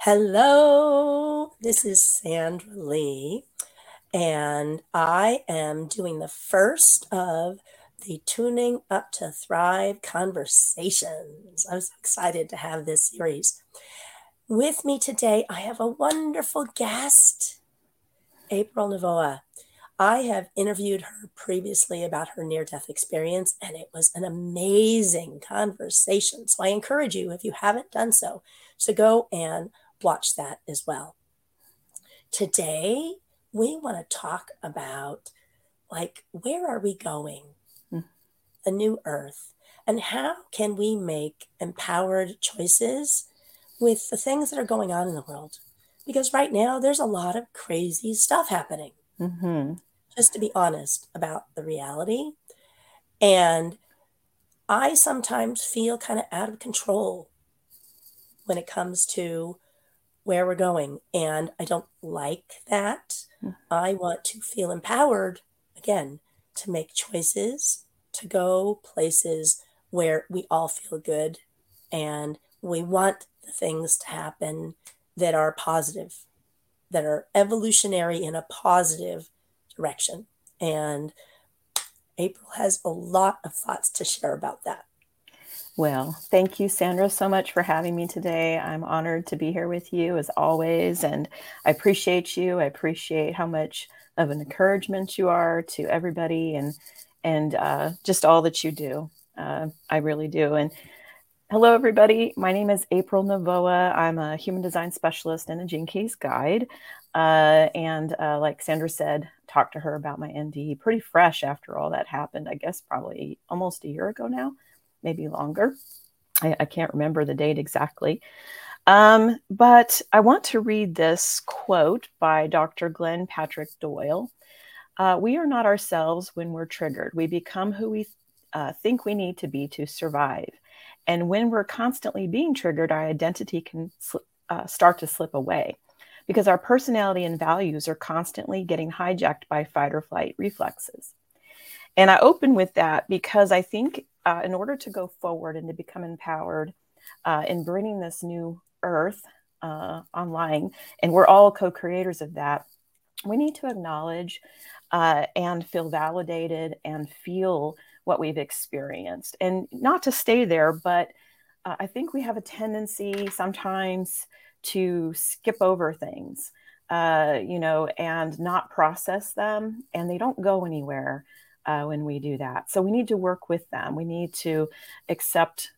Hello, this is Sandra Lee, and I am doing the first of the Tuning Up to Thrive conversations. I'm so excited to have this series. With me today, I have a wonderful guest, April Novoa. I have interviewed her previously about her near-death experience, and it was an amazing conversation. So I encourage you, if you haven't done so, to go and watch that as well. Today, we want to talk about, where are we going? A new earth, and how can we make empowered choices with the things that are going on in the world? Because right now, there's a lot of crazy stuff happening. Mm-hmm. Just to be honest about the reality. And I sometimes feel kind of out of control when it comes to where we're going. And I don't like that. Mm-hmm. I want to feel empowered, again, to make choices, to go places where we all feel good. And we want the things to happen that are positive, that are evolutionary in a positive direction. And April has a lot of thoughts to share about that. Well, thank you, Sandra, so much for having me today. I'm honored to be here with you as always. And I appreciate you. I appreciate how much of an encouragement you are to everybody and just all that you do. I really do. And hello, everybody. My name is April Novoa. I'm a human design specialist and a Gene Keys guide. And like Sandra said, talked to her about my ND pretty fresh after all that happened, I guess probably almost a year ago now, maybe longer. I can't remember the date exactly. But I want to read this quote by Dr. Glenn Patrick Doyle. We are not ourselves when we're triggered. We become who we think we need to be to survive. And when we're constantly being triggered, our identity can start to slip away because our personality and values are constantly getting hijacked by fight or flight reflexes. And I open with that because I think in order to go forward and to become empowered in bringing this new earth online, and we're all co-creators of that, we need to acknowledge and feel validated and feel what we've experienced, and not to stay there, but I think we have a tendency sometimes to skip over things, and not process them, and they don't go anywhere when we do that. So we need to work with them. We need to accept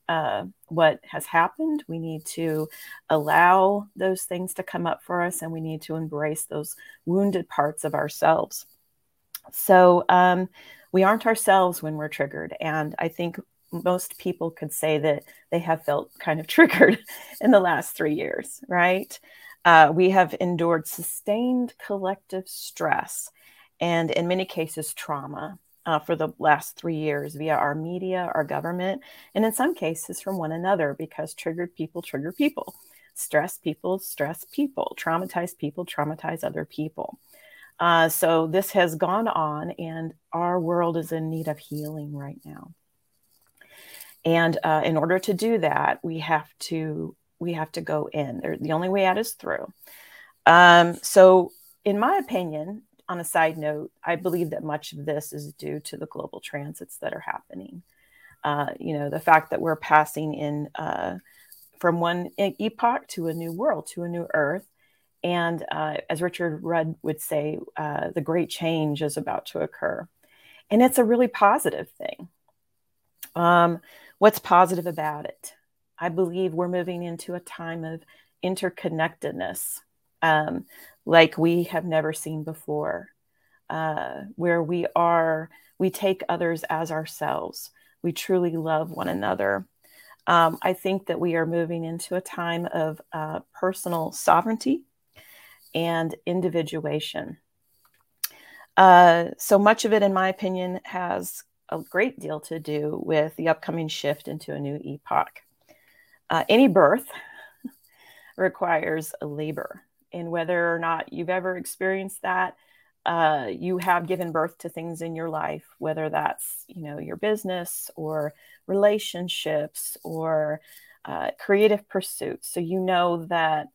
what has happened. We need to allow those things to come up for us, and we need to embrace those wounded parts of ourselves. So, we aren't ourselves when we're triggered. And I think most people could say that they have felt kind of triggered in the last 3 years, right? We have endured sustained collective stress and in many cases trauma for the last 3 years via our media, our government, and in some cases from one another, because triggered people trigger people, stress people, traumatized people traumatize other people. So this has gone on, and our world is in need of healing right now. And in order to do that, we have to go in. The only way out is through. So in my opinion, on a side note, I believe that much of this is due to the global transits that are happening. The fact that we're passing in from one epoch to a new world, to a new earth. And as Richard Rudd would say, the great change is about to occur. And it's a really positive thing. What's positive about it? I believe we're moving into a time of interconnectedness like we have never seen before, where we take others as ourselves. We truly love one another. I think that we are moving into a time of personal sovereignty and individuation. So much of it, in my opinion, has a great deal to do with the upcoming shift into a new epoch. any birth requires labor. And whether or not you've ever experienced that, you have given birth to things in your life, whether that's, you know, your business or relationships or creative pursuits. So you know that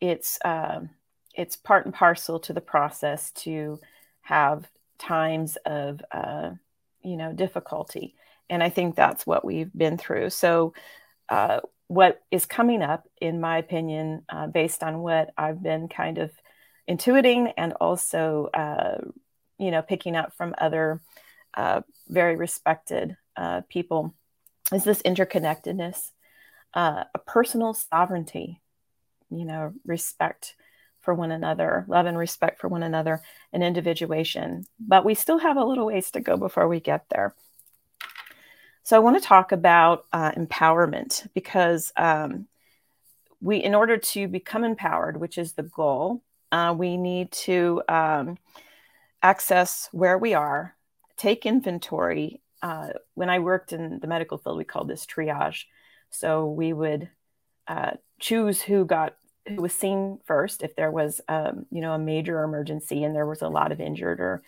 it's part and parcel to the process to have times of, difficulty. And I think that's what we've been through. So what is coming up, in my opinion, based on what I've been kind of intuiting and also, picking up from other very respected people, is this interconnectedness, a personal sovereignty, respect for one another, love and respect for one another, and individuation. But we still have a little ways to go before we get there. So I want to talk about empowerment, because in order to become empowered, which is the goal, we need to access where we are, take inventory. When I worked in the medical field, we called this triage. So we would choose who was seen first. If there was, a major emergency and there was a lot of injured or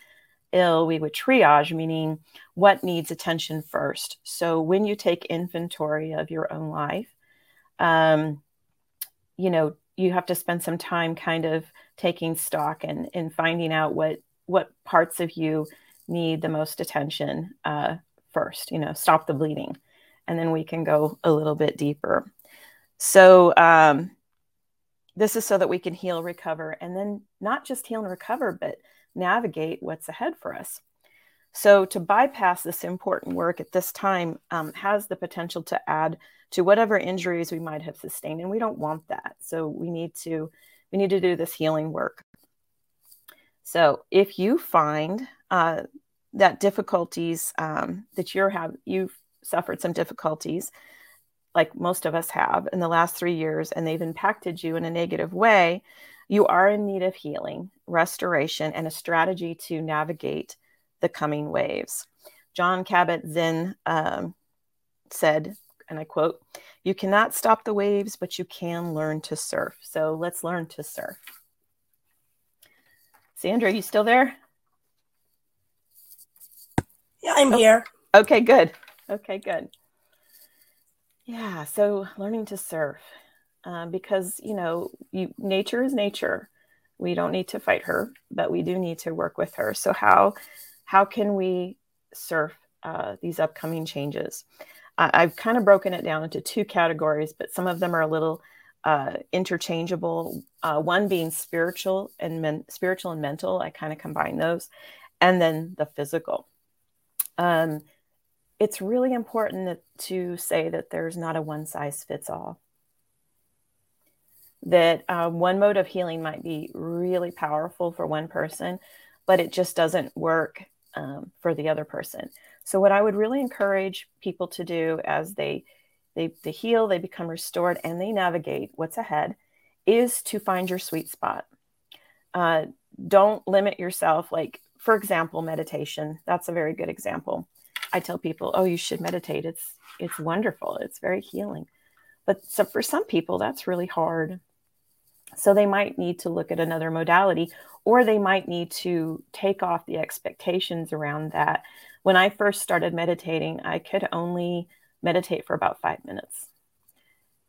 ill, we would triage, meaning what needs attention first. So when you take inventory of your own life, you have to spend some time kind of taking stock and finding out what parts of you need the most attention first, stop the bleeding. And then we can go a little bit deeper. So, this is so that we can heal, recover, and then not just heal and recover, but navigate what's ahead for us. So to bypass this important work at this time has the potential to add to whatever injuries we might have sustained, and we don't want that. So we need to do this healing work. So if you find that difficulties that you've suffered some difficulties, like most of us have in the last 3 years, and they've impacted you in a negative way, you are in need of healing, restoration, and a strategy to navigate the coming waves. Jon Kabat-Zinn said, and I quote, "You cannot stop the waves, but you can learn to surf." So let's learn to surf. Sandra, are you still there? Yeah, I'm here. Okay, good. Yeah, so learning to surf, because, nature is nature. We don't need to fight her, but we do need to work with her. So how can we surf these upcoming changes? I've kind of broken it down into two categories, but some of them are a little interchangeable, one being spiritual and mental. I kind of combine those. And then the physical. It's really important to say that there's not a one-size-fits-all. That one mode of healing might be really powerful for one person, but it just doesn't work for the other person. So what I would really encourage people to do as they heal, they become restored, and they navigate what's ahead, is to find your sweet spot. Don't limit yourself. Like, for example, meditation. That's a very good example. I tell people, oh, you should meditate. It's wonderful. It's very healing. But for some people, that's really hard. So they might need to look at another modality, or they might need to take off the expectations around that. When I first started meditating, I could only meditate for about 5 minutes.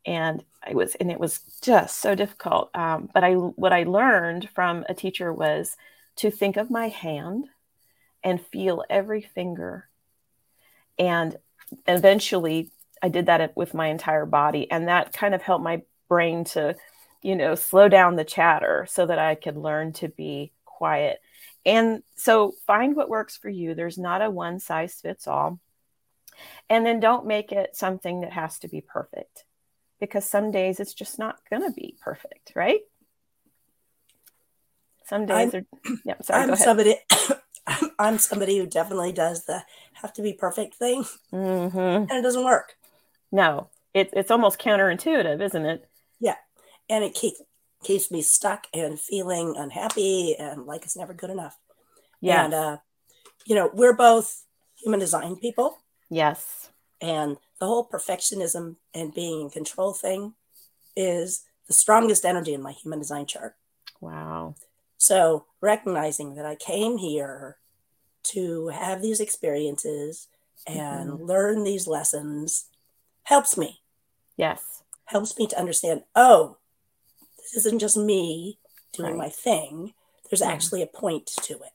And it was just so difficult. But what I learned from a teacher was to think of my hand and feel every finger. And eventually I did that with my entire body. And that kind of helped my brain to, slow down the chatter so that I could learn to be quiet. And so find what works for you. There's not a one size fits all. And then don't make it something that has to be perfect, because some days it's just not going to be perfect, right? Some days go ahead. I'm somebody who definitely does the have to be perfect thing, mm-hmm. and it doesn't work. No, it's almost counterintuitive, isn't it? Yeah, and it keeps me stuck and feeling unhappy and like it's never good enough. Yeah, and we're both human design people. Yes, and the whole perfectionism and being in control thing is the strongest energy in my human design chart. Wow. So recognizing that I came here to have these experiences and learn these lessons helps me. Yes. Helps me to understand, oh, this isn't just me doing my thing. There's actually a point to it.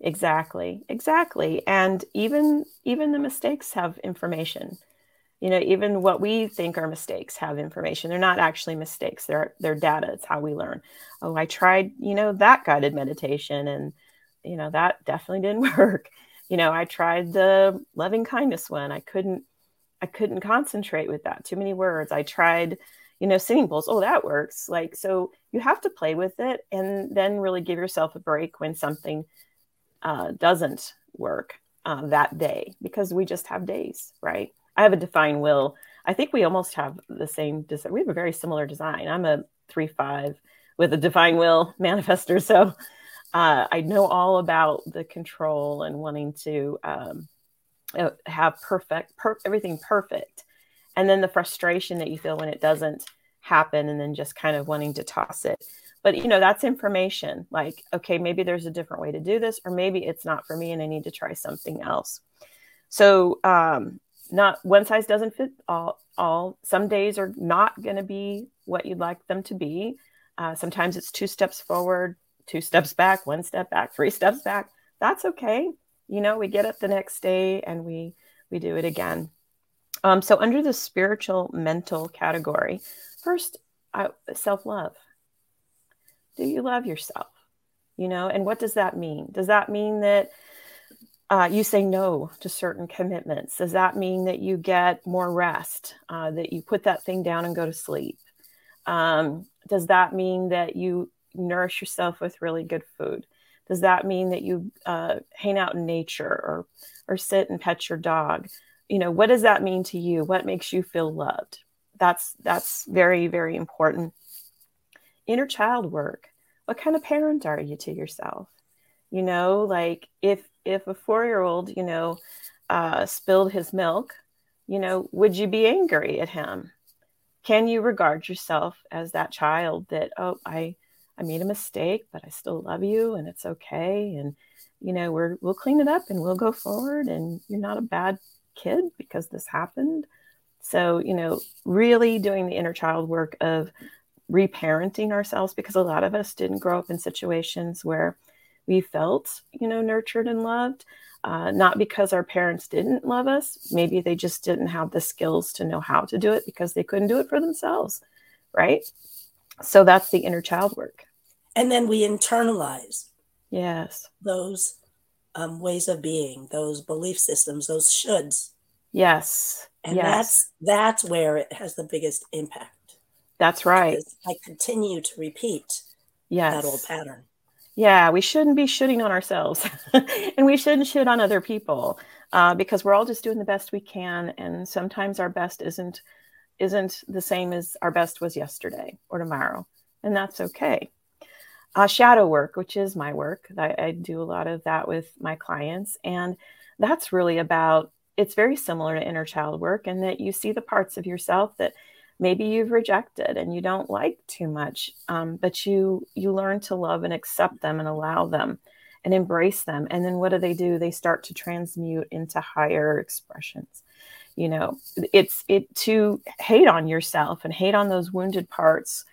Exactly. Exactly. And even the mistakes have information. You know, even what we think are mistakes have information. They're not actually mistakes. They're data. It's how we learn. Oh, I tried, you know, that guided meditation and, you know, that definitely didn't work. You know, I tried the loving kindness one. I couldn't concentrate with that. Too many words. I tried, you know, singing bowls. Oh, that works. Like, so you have to play with it and then really give yourself a break when something doesn't work that day, because we just have days, right? I have a defined will. I think we almost have the same design. We have a very similar design. I'm a 3-5 with a divine will manifestor. So I know all about the control and wanting to have everything perfect. And then the frustration that you feel when it doesn't happen, and then just kind of wanting to toss it. But, you know, that's information, like, okay, maybe there's a different way to do this, or maybe it's not for me and I need to try something else. So not one size doesn't fit all. Some days are not going to be what you'd like them to be. Sometimes it's 2 steps forward, 2 steps back, 1 step back, 3 steps back. That's okay. You know, we get up the next day and we do it again. So under the spiritual mental category, first, self-love. Do you love yourself? You know, and what does that mean? Does that mean that you say no to certain commitments? Does that mean that you get more rest, that you put that thing down and go to sleep? Does that mean that you nourish yourself with really good food? Does that mean that you hang out in nature or sit and pet your dog? You know, what does that mean to you? What makes you feel loved? That's very, very important. Inner child work. What kind of parent are you to yourself? You know, like if a 4-year-old, you know, spilled his milk, you know, would you be angry at him? Can you regard yourself as that child that, oh, I made a mistake, but I still love you and it's okay. And, you know, we'll clean it up and we'll go forward, and you're not a bad kid because this happened. So, you know, really doing the inner child work of reparenting ourselves, because a lot of us didn't grow up in situations where we felt, you know, nurtured and loved, not because our parents didn't love us. Maybe they just didn't have the skills to know how to do it because they couldn't do it for themselves, right? So that's the inner child work. And then we internalize those ways of being, those belief systems, those shoulds. Yes. And that's where it has the biggest impact. That's right. Because I continue to repeat that old pattern. Yeah, we shouldn't be shooting on ourselves and we shouldn't shoot on other people because we're all just doing the best we can. And sometimes our best isn't the same as our best was yesterday or tomorrow. And that's okay. Shadow work, which is my work. I do a lot of that with my clients. And that's really about, it's very similar to inner child work, in that you see the parts of yourself that maybe you've rejected and you don't like too much, but you learn to love and accept them and allow them and embrace them. And then what do? They start to transmute into higher expressions. You know, it's to hate on yourself and hate on those wounded parts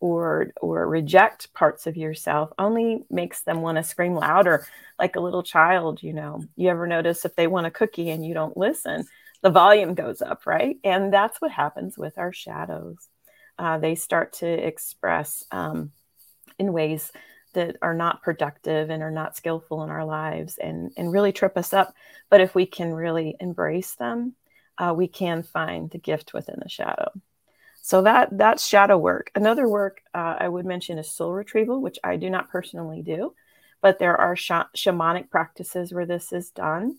or reject parts of yourself only makes them want to scream louder, like a little child. You know, you ever notice if they want a cookie and you don't listen, the volume goes up, right? And that's what happens with our shadows. They start to express in ways that are not productive and are not skillful in our lives and really trip us up. But if we can really embrace them, we can find the gift within the shadow. So that's shadow work. Another work I would mention is soul retrieval, which I do not personally do, but there are shamanic practices where this is done.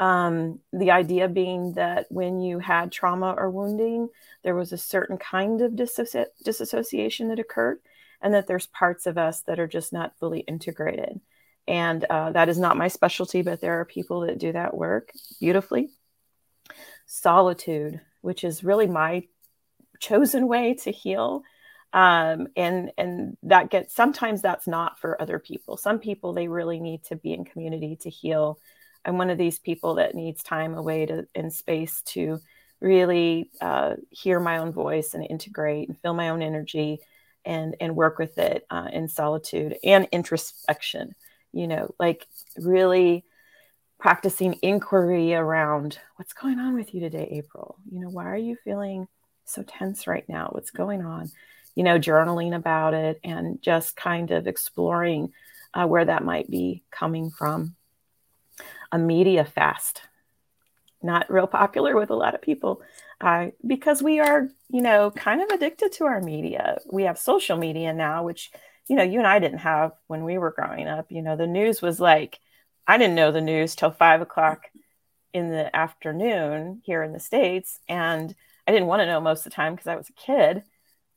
The idea being that when you had trauma or wounding, there was a certain kind of disassociation that occurred, and that there's parts of us that are just not fully integrated. And that is not my specialty, but there are people that do that work beautifully. solitude, which is really my chosen way to heal. And that gets, sometimes that's not for other people. Some people, they really need to be in community to heal. I'm one of these people that needs time away to, and space to really hear my own voice and integrate and feel my own energy and work with it in solitude and introspection, you know, like really practicing inquiry around what's going on with you today, April. You know, why are you feeling so tense right now? What's going on? You know, journaling about it and just kind of exploring where that might be coming from. A media fast, not real popular with a lot of people because we are, you know, kind of addicted to our media. We have social media now, which, you know, you and I didn't have when we were growing up. You know, the news was like, I didn't know the news till 5 o'clock in the afternoon here in the States. And I didn't want to know most of the time because I was a kid.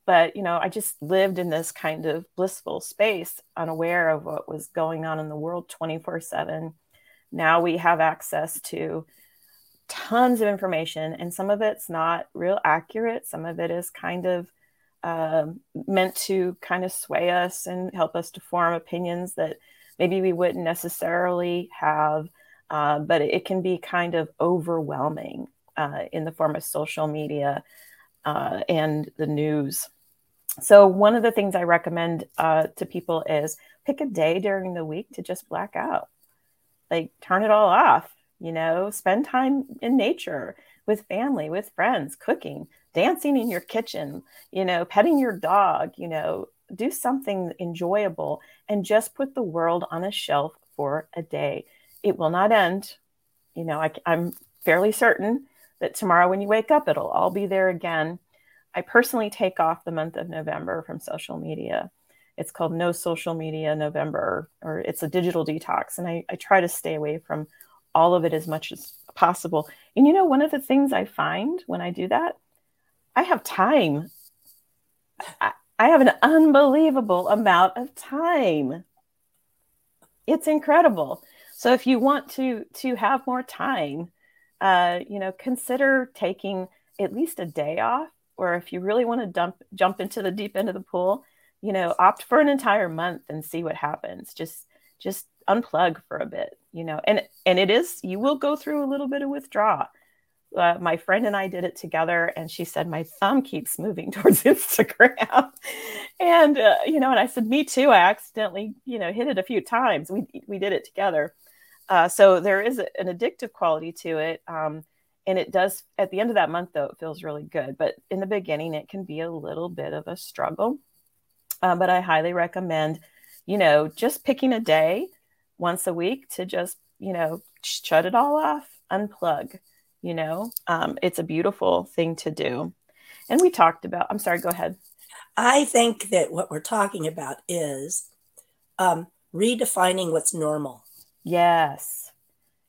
But, you know, I just lived in this kind of blissful space, unaware of what was going on in the world 24/7. Now we have access to tons of information, and some of it's not real accurate. Some of it is kind of meant to kind of sway us and help us to form opinions that maybe we wouldn't necessarily have, but it can be kind of overwhelming in the form of social media and the news. So one of the things I recommend to people is pick a day during the week to just black out. Like turn it all off, you know, spend time in nature with family, with friends, cooking, dancing in your kitchen, you know, petting your dog, you know, do something enjoyable and just put the world on a shelf for a day. It will not end. You know, I'm fairly certain that tomorrow when you wake up, it'll all be there again. I personally take off the month of November from social media. It's called No Social Media November, or it's a digital detox. And I try to stay away from all of it as much as possible. And, you know, one of the things I find when I do that, I have time. I have an unbelievable amount of time. It's incredible. So if you want to have more time, you know, consider taking at least a day off, or if you really want to jump into the deep end of the pool, you know, opt for an entire month and see what happens. Just unplug for a bit, you know, and it is, you will go through a little bit of withdrawal. My friend and I did it together, and she said, my thumb keeps moving towards Instagram. And, you know, and I said, me too. I accidentally, you know, hit it a few times. We did it together. So there is an addictive quality to it. And it does, at the end of that month, though, it feels really good. But in the beginning, it can be a little bit of a struggle. But I highly recommend, you know, just picking a day once a week to just, you know, shut it all off, unplug, you know, it's a beautiful thing to do. And we talked about, I'm sorry, go ahead. I think that what we're talking about is redefining what's normal. Yes.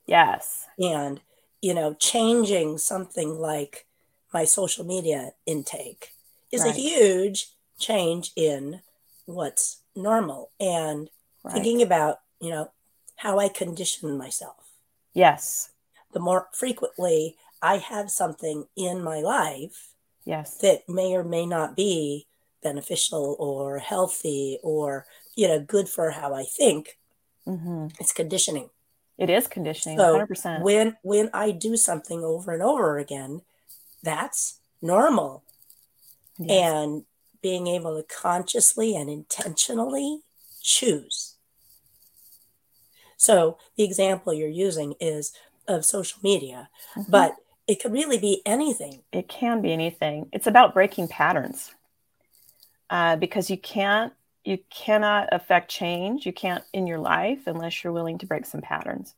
Yes. And, you know, changing something like my social media intake is a huge change in what's normal, and thinking about, you know, how I condition myself. Yes. The more frequently I have something in my life, yes, that may or may not be beneficial or healthy or, you know, good for how I think, mm-hmm, it's conditioning. It is conditioning. So 100%. When I do something over and over again, that's normal. Yes. And being able to consciously and intentionally choose. So the example you're using is of social media, mm-hmm, but it could really be anything. It can be anything. It's about breaking patterns because you cannot affect change. You can't in your life unless you're willing to break some patterns.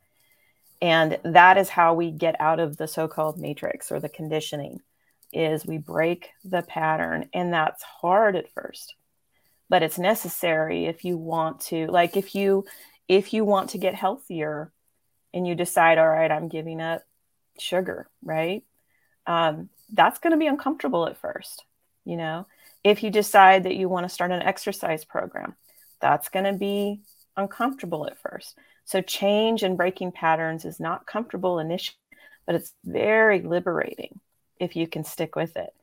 And that is how we get out of the so-called matrix or the conditioning. Is we break the pattern, and that's hard at first, but it's necessary if you want to, like if you want to get healthier and you decide, all right, I'm giving up sugar, right? That's going to be uncomfortable at first. You know, if you decide that you want to start an exercise program, that's going to be uncomfortable at first. So change and breaking patterns is not comfortable initially, but it's very liberating if you can stick with it.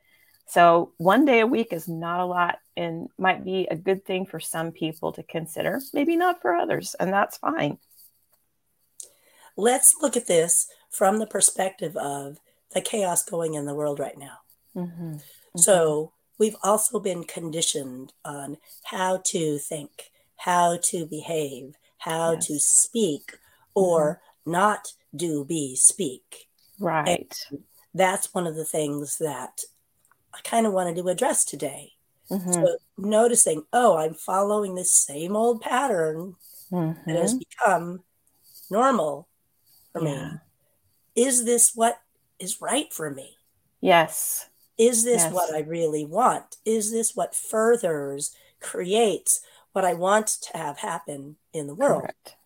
So one day a week is not a lot and might be a good thing for some people to consider, maybe not for others, and that's fine. Let's look at this from the perspective of the chaos going in the world right now. Mm-hmm. Mm-hmm. So we've also been conditioned on how to think, how to behave, how yes. to speak or mm-hmm. not do, be, speak. Right. And that's one of the things that I kind of wanted to address today. Mm-hmm. So noticing, oh, I'm following this same old pattern mm-hmm. that has become normal for yeah. me. Is this what is right for me? Yes. Is this yes. what I really want? Is this what furthers, creates what I want to have happen in the world? Correct.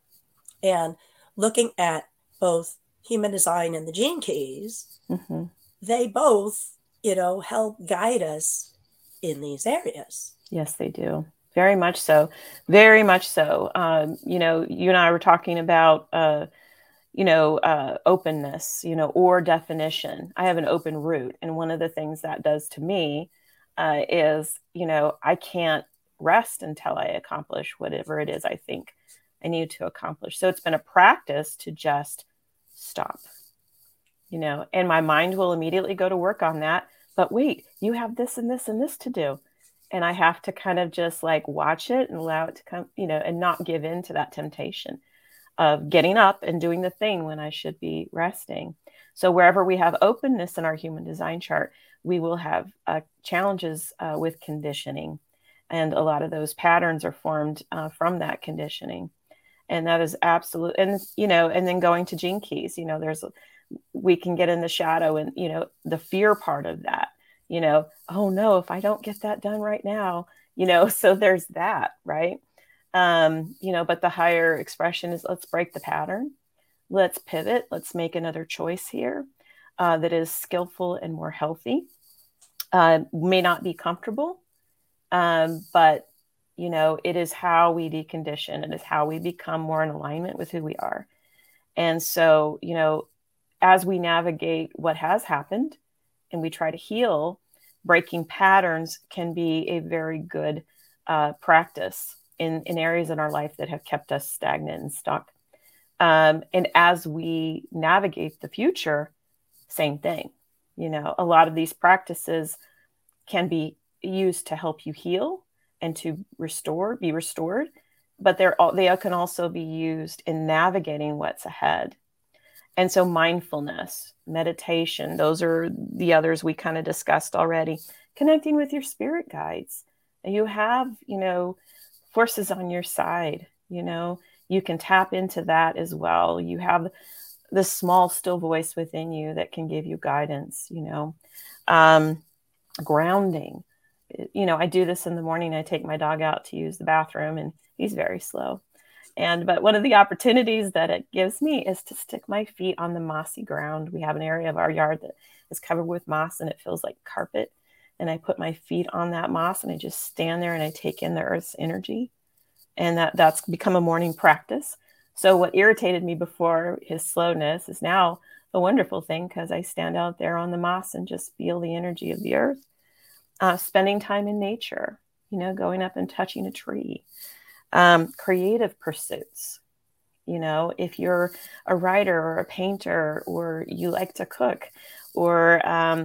And looking at both Human Design and the Gene Keys, mm-hmm. they both, you know, help guide us in these areas. Yes, they do. Very much so. Very much so. You know, you and I were talking about, you know, openness, you know, or definition. I have an open root. And one of the things that does to me is, you know, I can't rest until I accomplish whatever it is I think I need to accomplish. So it's been a practice to just stop, you know, and my mind will immediately go to work on that. But wait, you have this and this and this to do. And I have to kind of just like watch it and allow it to come, you know, and not give in to that temptation of getting up and doing the thing when I should be resting. So wherever we have openness in our Human Design chart, we will have challenges with conditioning. And a lot of those patterns are formed from that conditioning. And that is absolute. And, you know, and then going to Gene Keys, you know, there's, we can get in the shadow and, you know, the fear part of that, you know, oh no, if I don't get that done right now, you know, so there's that, right? You know, but the higher expression is let's break the pattern. Let's pivot. Let's make another choice here that is skillful and more healthy. May not be comfortable, but you know, it is how we decondition. It is how we become more in alignment with who we are. And so, you know, as we navigate what has happened and we try to heal, breaking patterns can be a very good practice in areas in our life that have kept us stagnant and stuck. And as we navigate the future, same thing. You know, a lot of these practices can be used to help you heal and to restore, be restored, but they can also be used in navigating what's ahead. And so mindfulness, meditation, those are the others we kind of discussed already. Connecting with your spirit guides. You have, you know, forces on your side, you know, you can tap into that as well. You have this small, still voice within you that can give you guidance, you know, grounding. You know, I do this in the morning. I take my dog out to use the bathroom and he's very slow. But one of the opportunities that it gives me is to stick my feet on the mossy ground. We have an area of our yard that is covered with moss and it feels like carpet. And I put my feet on that moss and I just stand there and I take in the earth's energy. And that's become a morning practice. So what irritated me before, his slowness, is now a wonderful thing because I stand out there on the moss and just feel the energy of the earth. Spending time in nature, you know, going up and touching a tree, creative pursuits. You know, if you're a writer or a painter or you like to cook or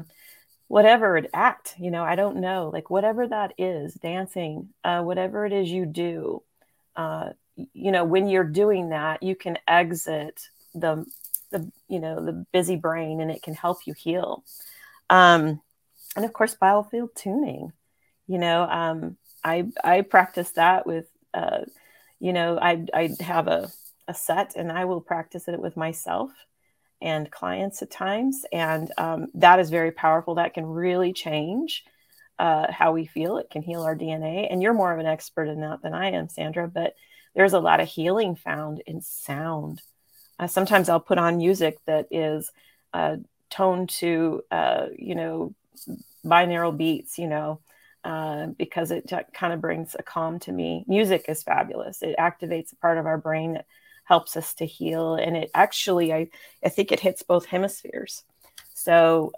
whatever, act, you know, I don't know, like whatever that is, dancing, whatever it is you do, you know, when you're doing that, you can exit the you know, the busy brain and it can help you heal. And of course, biofield tuning, you know, I practice that with, you know, I have a set and I will practice it with myself and clients at times. And that is very powerful. That can really change how we feel. It can heal our DNA. And you're more of an expert in that than I am, Sandra, but there's a lot of healing found in sound. Sometimes I'll put on music that is toned to, you know, binaural beats, you know, because it kind of brings a calm to me. Music is fabulous. It activates a part of our brain that helps us to heal. And it actually, I think it hits both hemispheres. So,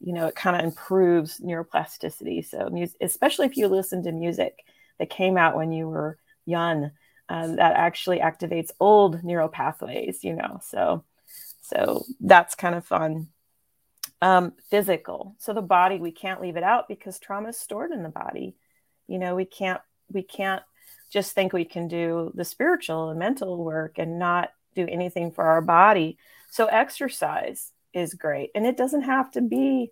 you know, it kind of improves neuroplasticity. So especially if you listen to music that came out when you were young, that actually activates old neural pathways, you know, so that's kind of fun. Physical. So the body, we can't leave it out because trauma is stored in the body. You know, we can't just think we can do the spiritual and mental work and not do anything for our body. So exercise is great. And it doesn't have to be,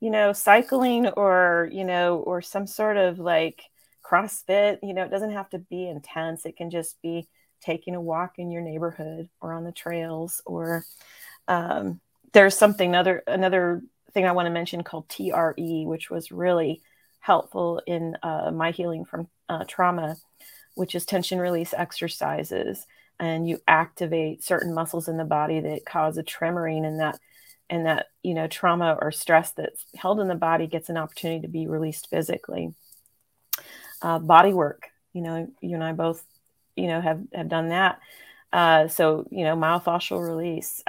you know, cycling or, you know, or some sort of like CrossFit, you know, it doesn't have to be intense. It can just be taking a walk in your neighborhood or on the trails, or there's something, another thing I want to mention called TRE, which was really helpful in my healing from trauma, which is tension release exercises. And you activate certain muscles in the body that cause a tremoring, and that, you know, trauma or stress that's held in the body gets an opportunity to be released physically. Body work, you know, you and I both, you know, have done that. So, you know, myofascial release,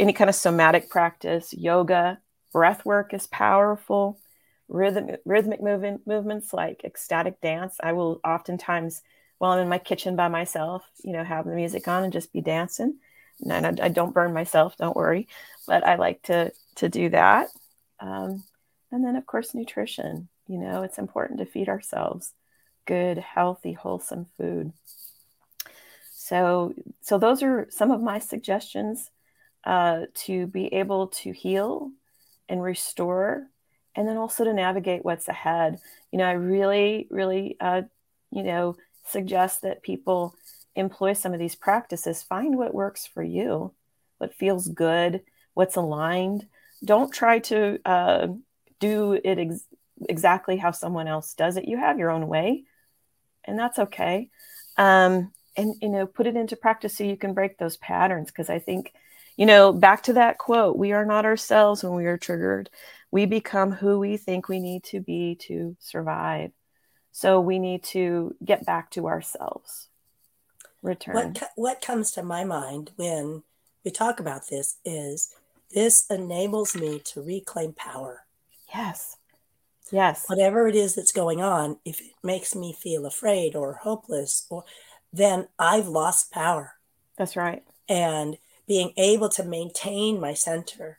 any kind of somatic practice, yoga, breath work is powerful. Rhythmic movements like ecstatic dance. I will oftentimes, while I'm in my kitchen by myself, you know, have the music on and just be dancing. And I don't burn myself, don't worry. But I like to do that. And then, of course, nutrition. You know, it's important to feed ourselves good, healthy, wholesome food. So those are some of my suggestions to be able to heal and restore, and then also to navigate what's ahead. You know, I really, you know, suggest that people employ some of these practices. Find what works for you, what feels good, what's aligned. Don't try to do it exactly how someone else does it. You have your own way, and that's okay. And, you know, put it into practice so you can break those patterns. Because I think, you know, back to that quote, we are not ourselves when we are triggered. We become who we think we need to be to survive. So we need to get back to ourselves. Return. What comes to my mind when we talk about this is, this enables me to reclaim power. Yes. Yes. Whatever it is that's going on, if it makes me feel afraid or hopeless, then I've lost power. That's right. And being able to maintain my center,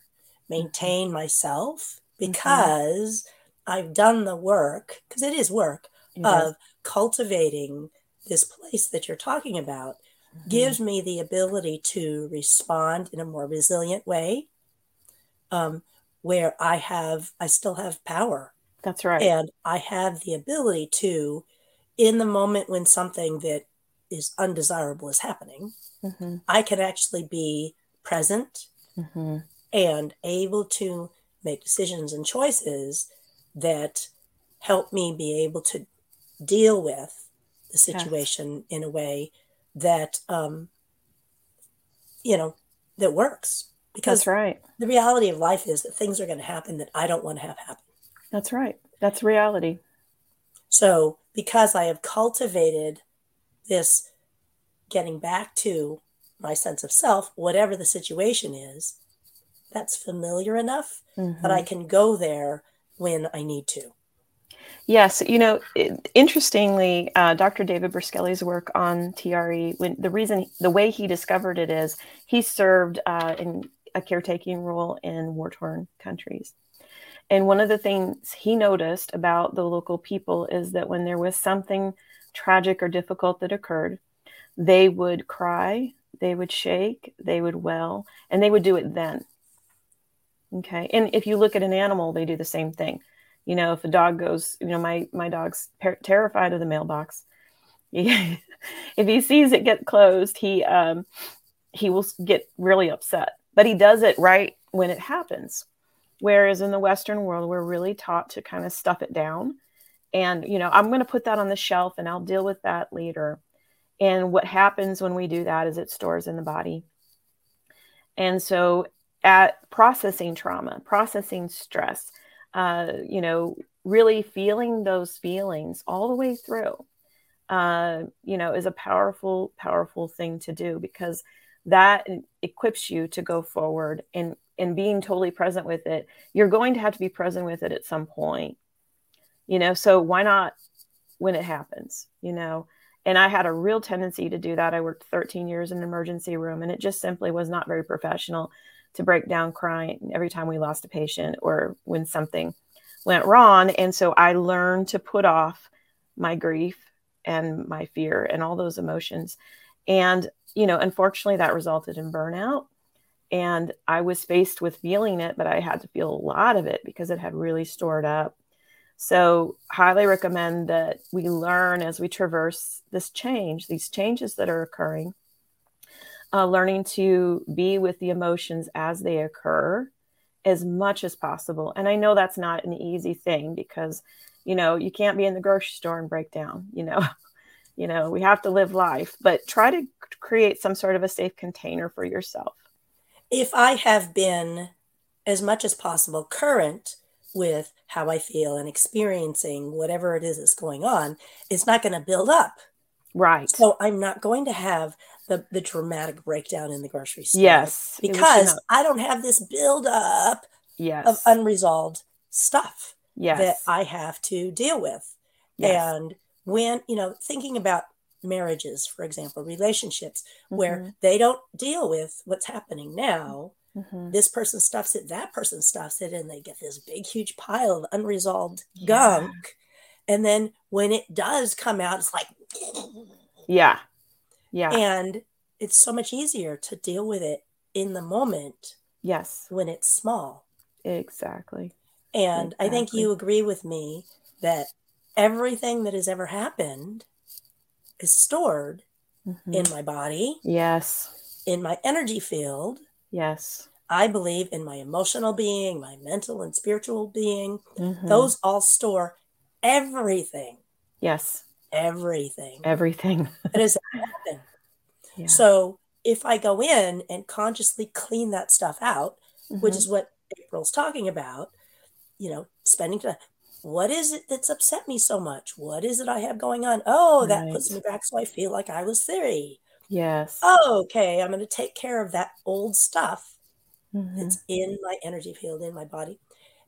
maintain myself, because I've done the work, because it is work, of cultivating this place that you're talking about, gives me the ability to respond in a more resilient way, where I still have power. That's right. And I have the ability to, in the moment when something that is undesirable is happening, I can actually be present and able to make decisions and choices that help me be able to deal with the situation in a way that, you know, that works. Because that's right. The reality of life is that things are going to happen that I don't want to have happen. That's right. That's reality. So because I have cultivated this getting back to my sense of self, whatever the situation is, that's familiar enough that I can go there when I need to. Yes. You know, interestingly, Dr. David Berceli's work on TRE, the way he discovered it is he served in a caretaking role in war-torn countries. And one of the things he noticed about the local people is that when there was something tragic or difficult that occurred, they would cry, they would shake, they would wail, and they would do it then. Okay. And if you look at an animal, they do the same thing. You know, if a dog goes, you know, my dog's terrified of the mailbox. If he sees it get closed, he will get really upset, but he does it right when it happens. Whereas in the Western world, we're really taught to kind of stuff it down. And, you know, I'm going to put that on the shelf and I'll deal with that later. And what happens when we do that is it stores in the body. And so at processing trauma, processing stress, you know, really feeling those feelings all the way through you know, is a powerful, powerful thing to do, because that equips you to go forward, and being totally present with it. You're going to have to be present with it at some point, you know, so why not when it happens, you know? And I had a real tendency to do that. I worked 13 years in an emergency room, and it just simply was not very professional to break down crying every time we lost a patient or when something went wrong. And so I learned to put off my grief and my fear and all those emotions. And, you know, unfortunately that resulted in burnout, and I was faced with feeling it, but I had to feel a lot of it because it had really stored up. So highly recommend that we learn as we traverse this change, these changes that are occurring, learning to be with the emotions as they occur as much as possible. And I know that's not an easy thing, because, you know, you can't be in the grocery store and break down, you know, you know, we have to live life, but try to create some sort of a safe container for yourself. If I have been as much as possible current with how I feel and experiencing whatever it is that's going on, it's not going to build up. Right. So I'm not going to have the dramatic breakdown in the grocery store. Yes. Because I don't have this buildup yes. of unresolved stuff yes. that I have to deal with. Yes. And when, you know, thinking about marriages, for example, relationships mm-hmm. where they don't deal with what's happening now. Mm-hmm. This person stuffs it, that person stuffs it, and they get this big, huge pile of unresolved yeah. gunk. And then when it does come out, it's like, yeah, yeah. And it's so much easier to deal with it in the moment. Yes. When it's small. Exactly. And exactly. I think you agree with me that everything that has ever happened is stored mm-hmm. in my body. Yes. In my energy field. Yes. I believe in my emotional being, my mental and spiritual being. Mm-hmm. Those all store everything. Yes. Everything. Everything. That has happened. Yeah. So if I go in and consciously clean that stuff out, mm-hmm. which is what April's talking about, you know, spending time. What is it that's upset me so much? What is it I have going on? Oh, that right. puts me back. So I feel like I was three. Yes. Oh, okay. I'm going to take care of that old stuff mm-hmm. that's in my energy field, in my body.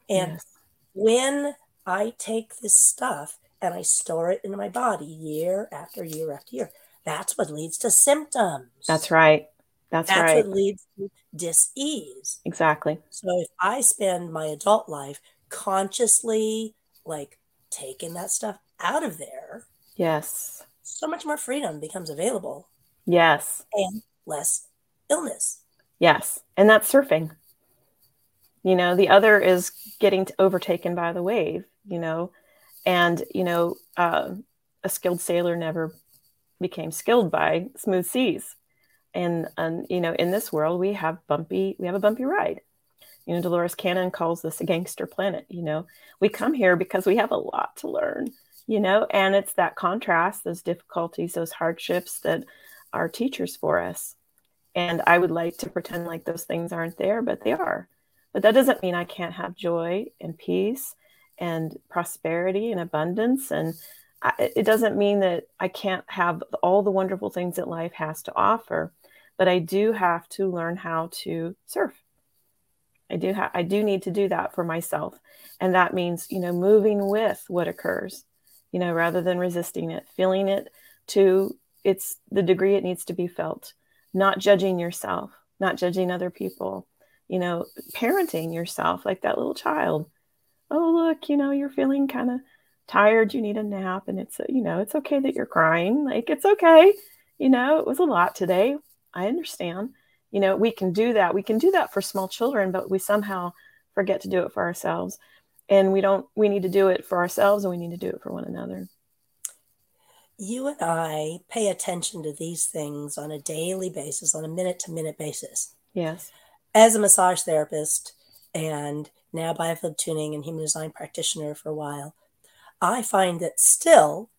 And yes. when I take this stuff and I store it in my body year after year after year, that's what leads to symptoms. That's right. That's right. That's what leads to dis-ease. Exactly. So if I spend my adult life consciously like taking that stuff out of there. Yes. So much more freedom becomes available. Yes. And less illness. Yes. And that's surfing. You know, the other is getting overtaken by the wave, you know, and, you know, a skilled sailor never became skilled by smooth seas. And, you know, in this world, we have a bumpy ride. You know, Dolores Cannon calls this a gangster planet. You know, we come here because we have a lot to learn, you know, and it's that contrast, those difficulties, those hardships that are teachers for us. And I would like to pretend like those things aren't there, but they are. But that doesn't mean I can't have joy and peace and prosperity and abundance. And it doesn't mean that I can't have all the wonderful things that life has to offer, but I do have to learn how to surf. I do need to do that for myself. And that means, you know, moving with what occurs, you know, rather than resisting it, feeling it to it's the degree it needs to be felt, not judging yourself, not judging other people, you know, parenting yourself like that little child. Oh, look, you know, you're feeling kind of tired. You need a nap. And it's, you know, it's okay that you're crying. Like, it's okay. You know, it was a lot today. I understand. You know, we can do that. We can do that for small children, but we somehow forget to do it for ourselves. And we need to do it for ourselves, and we need to do it for one another. You and I pay attention to these things on a daily basis, on a minute-to-minute basis. Yes. As a massage therapist and now Biofield Tuning and Human Design practitioner for a while, I find that still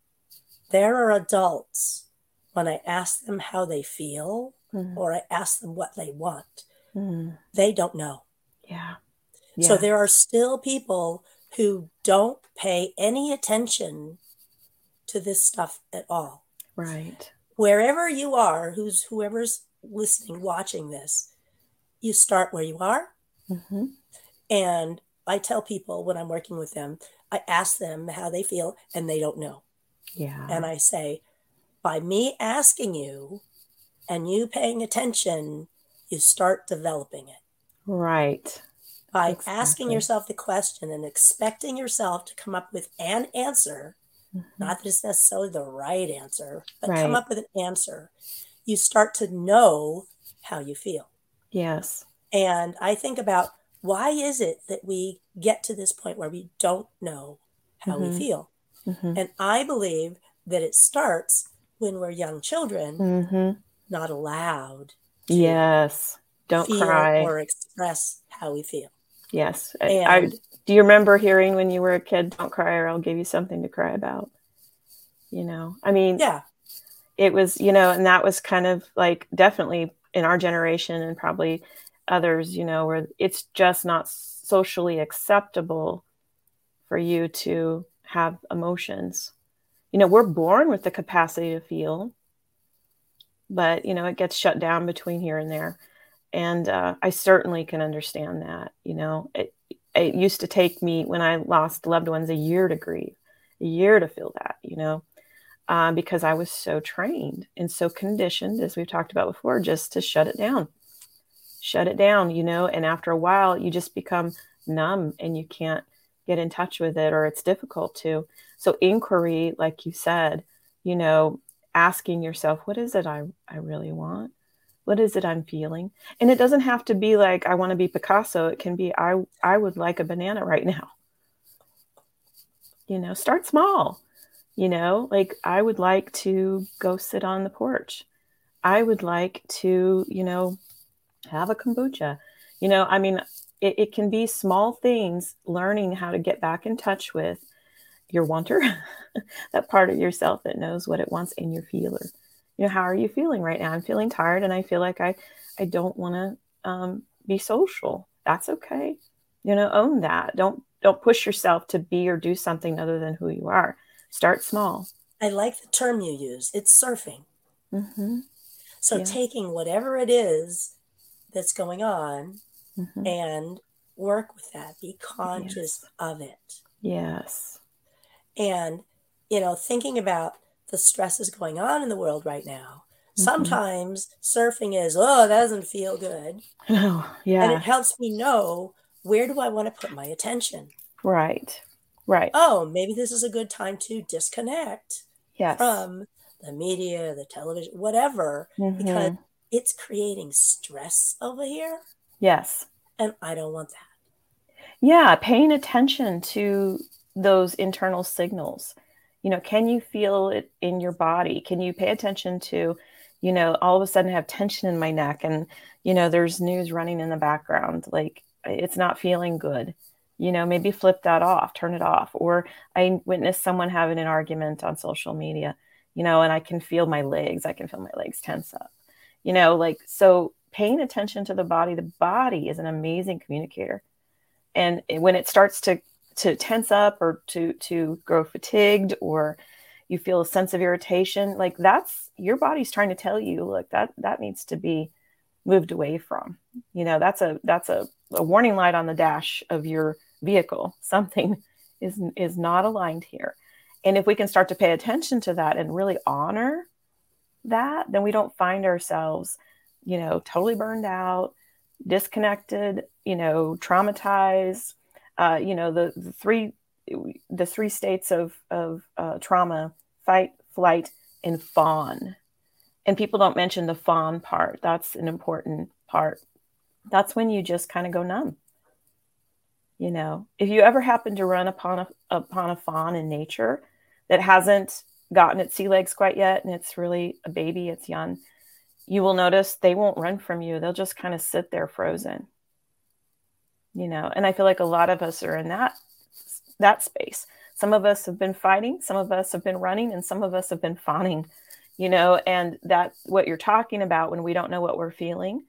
there are adults, when I ask them how they feel mm-hmm. or I ask them what they want, mm-hmm. they don't know. Yeah. Yeah. So there are still people who don't pay any attention to this stuff at all. Right. Wherever you are, whoever's listening, watching this, you start where you are. Mm-hmm. And I tell people when I'm working with them, I ask them how they feel and they don't know. Yeah. And I say, by me asking you and you paying attention, you start developing it. Right. By asking yourself the question and expecting yourself to come up with an answer, mm-hmm. not that it's necessarily the right answer, but come up with an answer, you start to know how you feel. Yes. And I think about, why is it that we get to this point where we don't know how mm-hmm. we feel? Mm-hmm. And I believe that it starts when we're young children, mm-hmm. not allowed to don't feel or express how we feel. Yes. And do you remember hearing when you were a kid, don't cry or I'll give you something to cry about? You know, I mean, it was, you know, and that was kind of like definitely in our generation and probably others, you know, where it's just not socially acceptable for you to have emotions. You know, we're born with the capacity to feel, but, you know, it gets shut down between here and there. And I certainly can understand that. You know, it used to take me when I lost loved ones a year to grieve, a year to feel that, you know, because I was so trained and so conditioned, as we've talked about before, just to shut it down, you know, and after a while you just become numb and you can't get in touch with it, or it's difficult to. So inquiry, like you said, you know, asking yourself, what is it I really want? What is it I'm feeling? And it doesn't have to be like, I want to be Picasso. It can be, I would like a banana right now. You know, start small, you know, like I would like to go sit on the porch. I would like to, you know, have a kombucha. You know, I mean, it can be small things, learning how to get back in touch with your wanter, that part of yourself that knows what it wants, in your feeler. You know, how are you feeling right now? I'm feeling tired and I feel like I don't want to be social. That's okay. You know, own that. Don't push yourself to be or do something other than who you are. Start small. I like the term you use. It's surfing. Mm-hmm. So taking whatever it is that's going on mm-hmm. and work with that. Be conscious of it. Yes. And, you know, thinking about the stress is going on in the world right now. Mm-hmm. Sometimes surfing is, that doesn't feel good. Oh, yeah. And it helps me know, where do I want to put my attention? Right, right. Oh, maybe this is a good time to disconnect from the media, the television, whatever, mm-hmm. because it's creating stress over here. Yes. And I don't want that. Yeah, paying attention to those internal signals. You know, can you feel it in your body? Can you pay attention to, you know, all of a sudden I have tension in my neck and, you know, there's news running in the background. Like it's not feeling good, you know, maybe flip that off, turn it off. Or I witnessed someone having an argument on social media, you know, and I can feel my legs. I can feel my legs tense up, you know, like, so paying attention to the body. The body is an amazing communicator. And when it starts to tense up or to grow fatigued, or you feel a sense of irritation, like that's your body's trying to tell you, look, that needs to be moved away from, you know, that's a warning light on the dash of your vehicle. Something is not aligned here. And if we can start to pay attention to that and really honor that, then we don't find ourselves, you know, totally burned out, disconnected, you know, traumatized. You know, the three states of trauma: fight, flight, and fawn. And people don't mention the fawn part. That's an important part. That's when you just kind of go numb. You know, if you ever happen to run upon a fawn in nature that hasn't gotten its sea legs quite yet, and it's really a baby, it's young, you will notice they won't run from you. They'll just kind of sit there frozen. You know, and I feel like a lot of us are in that space. Some of us have been fighting, some of us have been running, and some of us have been fawning, you know, and that's what you're talking about when we don't know what we're feeling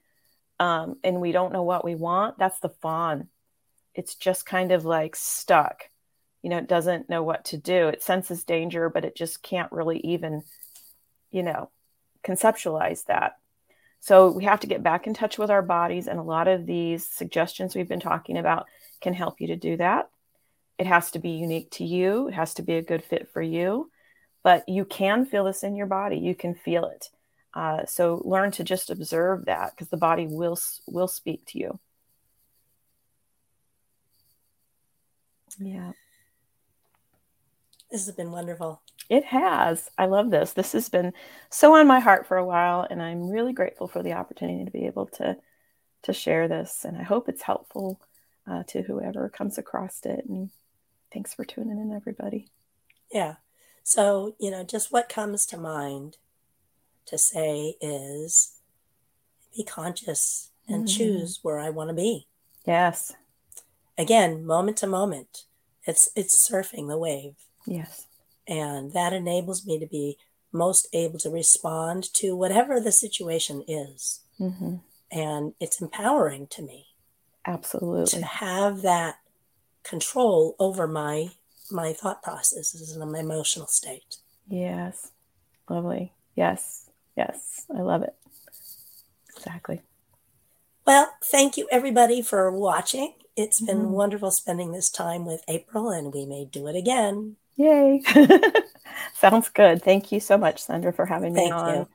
and we don't know what we want. That's the fawn. It's just kind of like stuck, you know, it doesn't know what to do. It senses danger, but it just can't really even, you know, conceptualize that. So we have to get back in touch with our bodies. And a lot of these suggestions we've been talking about can help you to do that. It has to be unique to you. It has to be a good fit for you. But you can feel this in your body. You can feel it. So learn to just observe that, because the body will speak to you. Yeah. This has been wonderful. It has. I love this. This has been so on my heart for a while, and I'm really grateful for the opportunity to be able to share this. And I hope it's helpful to whoever comes across it. And thanks for tuning in, everybody. Yeah. So, you know, just what comes to mind to say is be conscious and choose where I want to be. Yes. Again, moment to moment, it's surfing the wave. Yes. And that enables me to be most able to respond to whatever the situation is. Mm-hmm. And it's empowering to me. Absolutely. To have that control over my thought processes and my emotional state. Yes. Lovely. Yes. Yes. I love it. Exactly. Well, thank you everybody for watching. It's been wonderful spending this time with April, and we may do it again. Yay. Sounds good. Thank you so much, Sandra, for having me on. Thank you.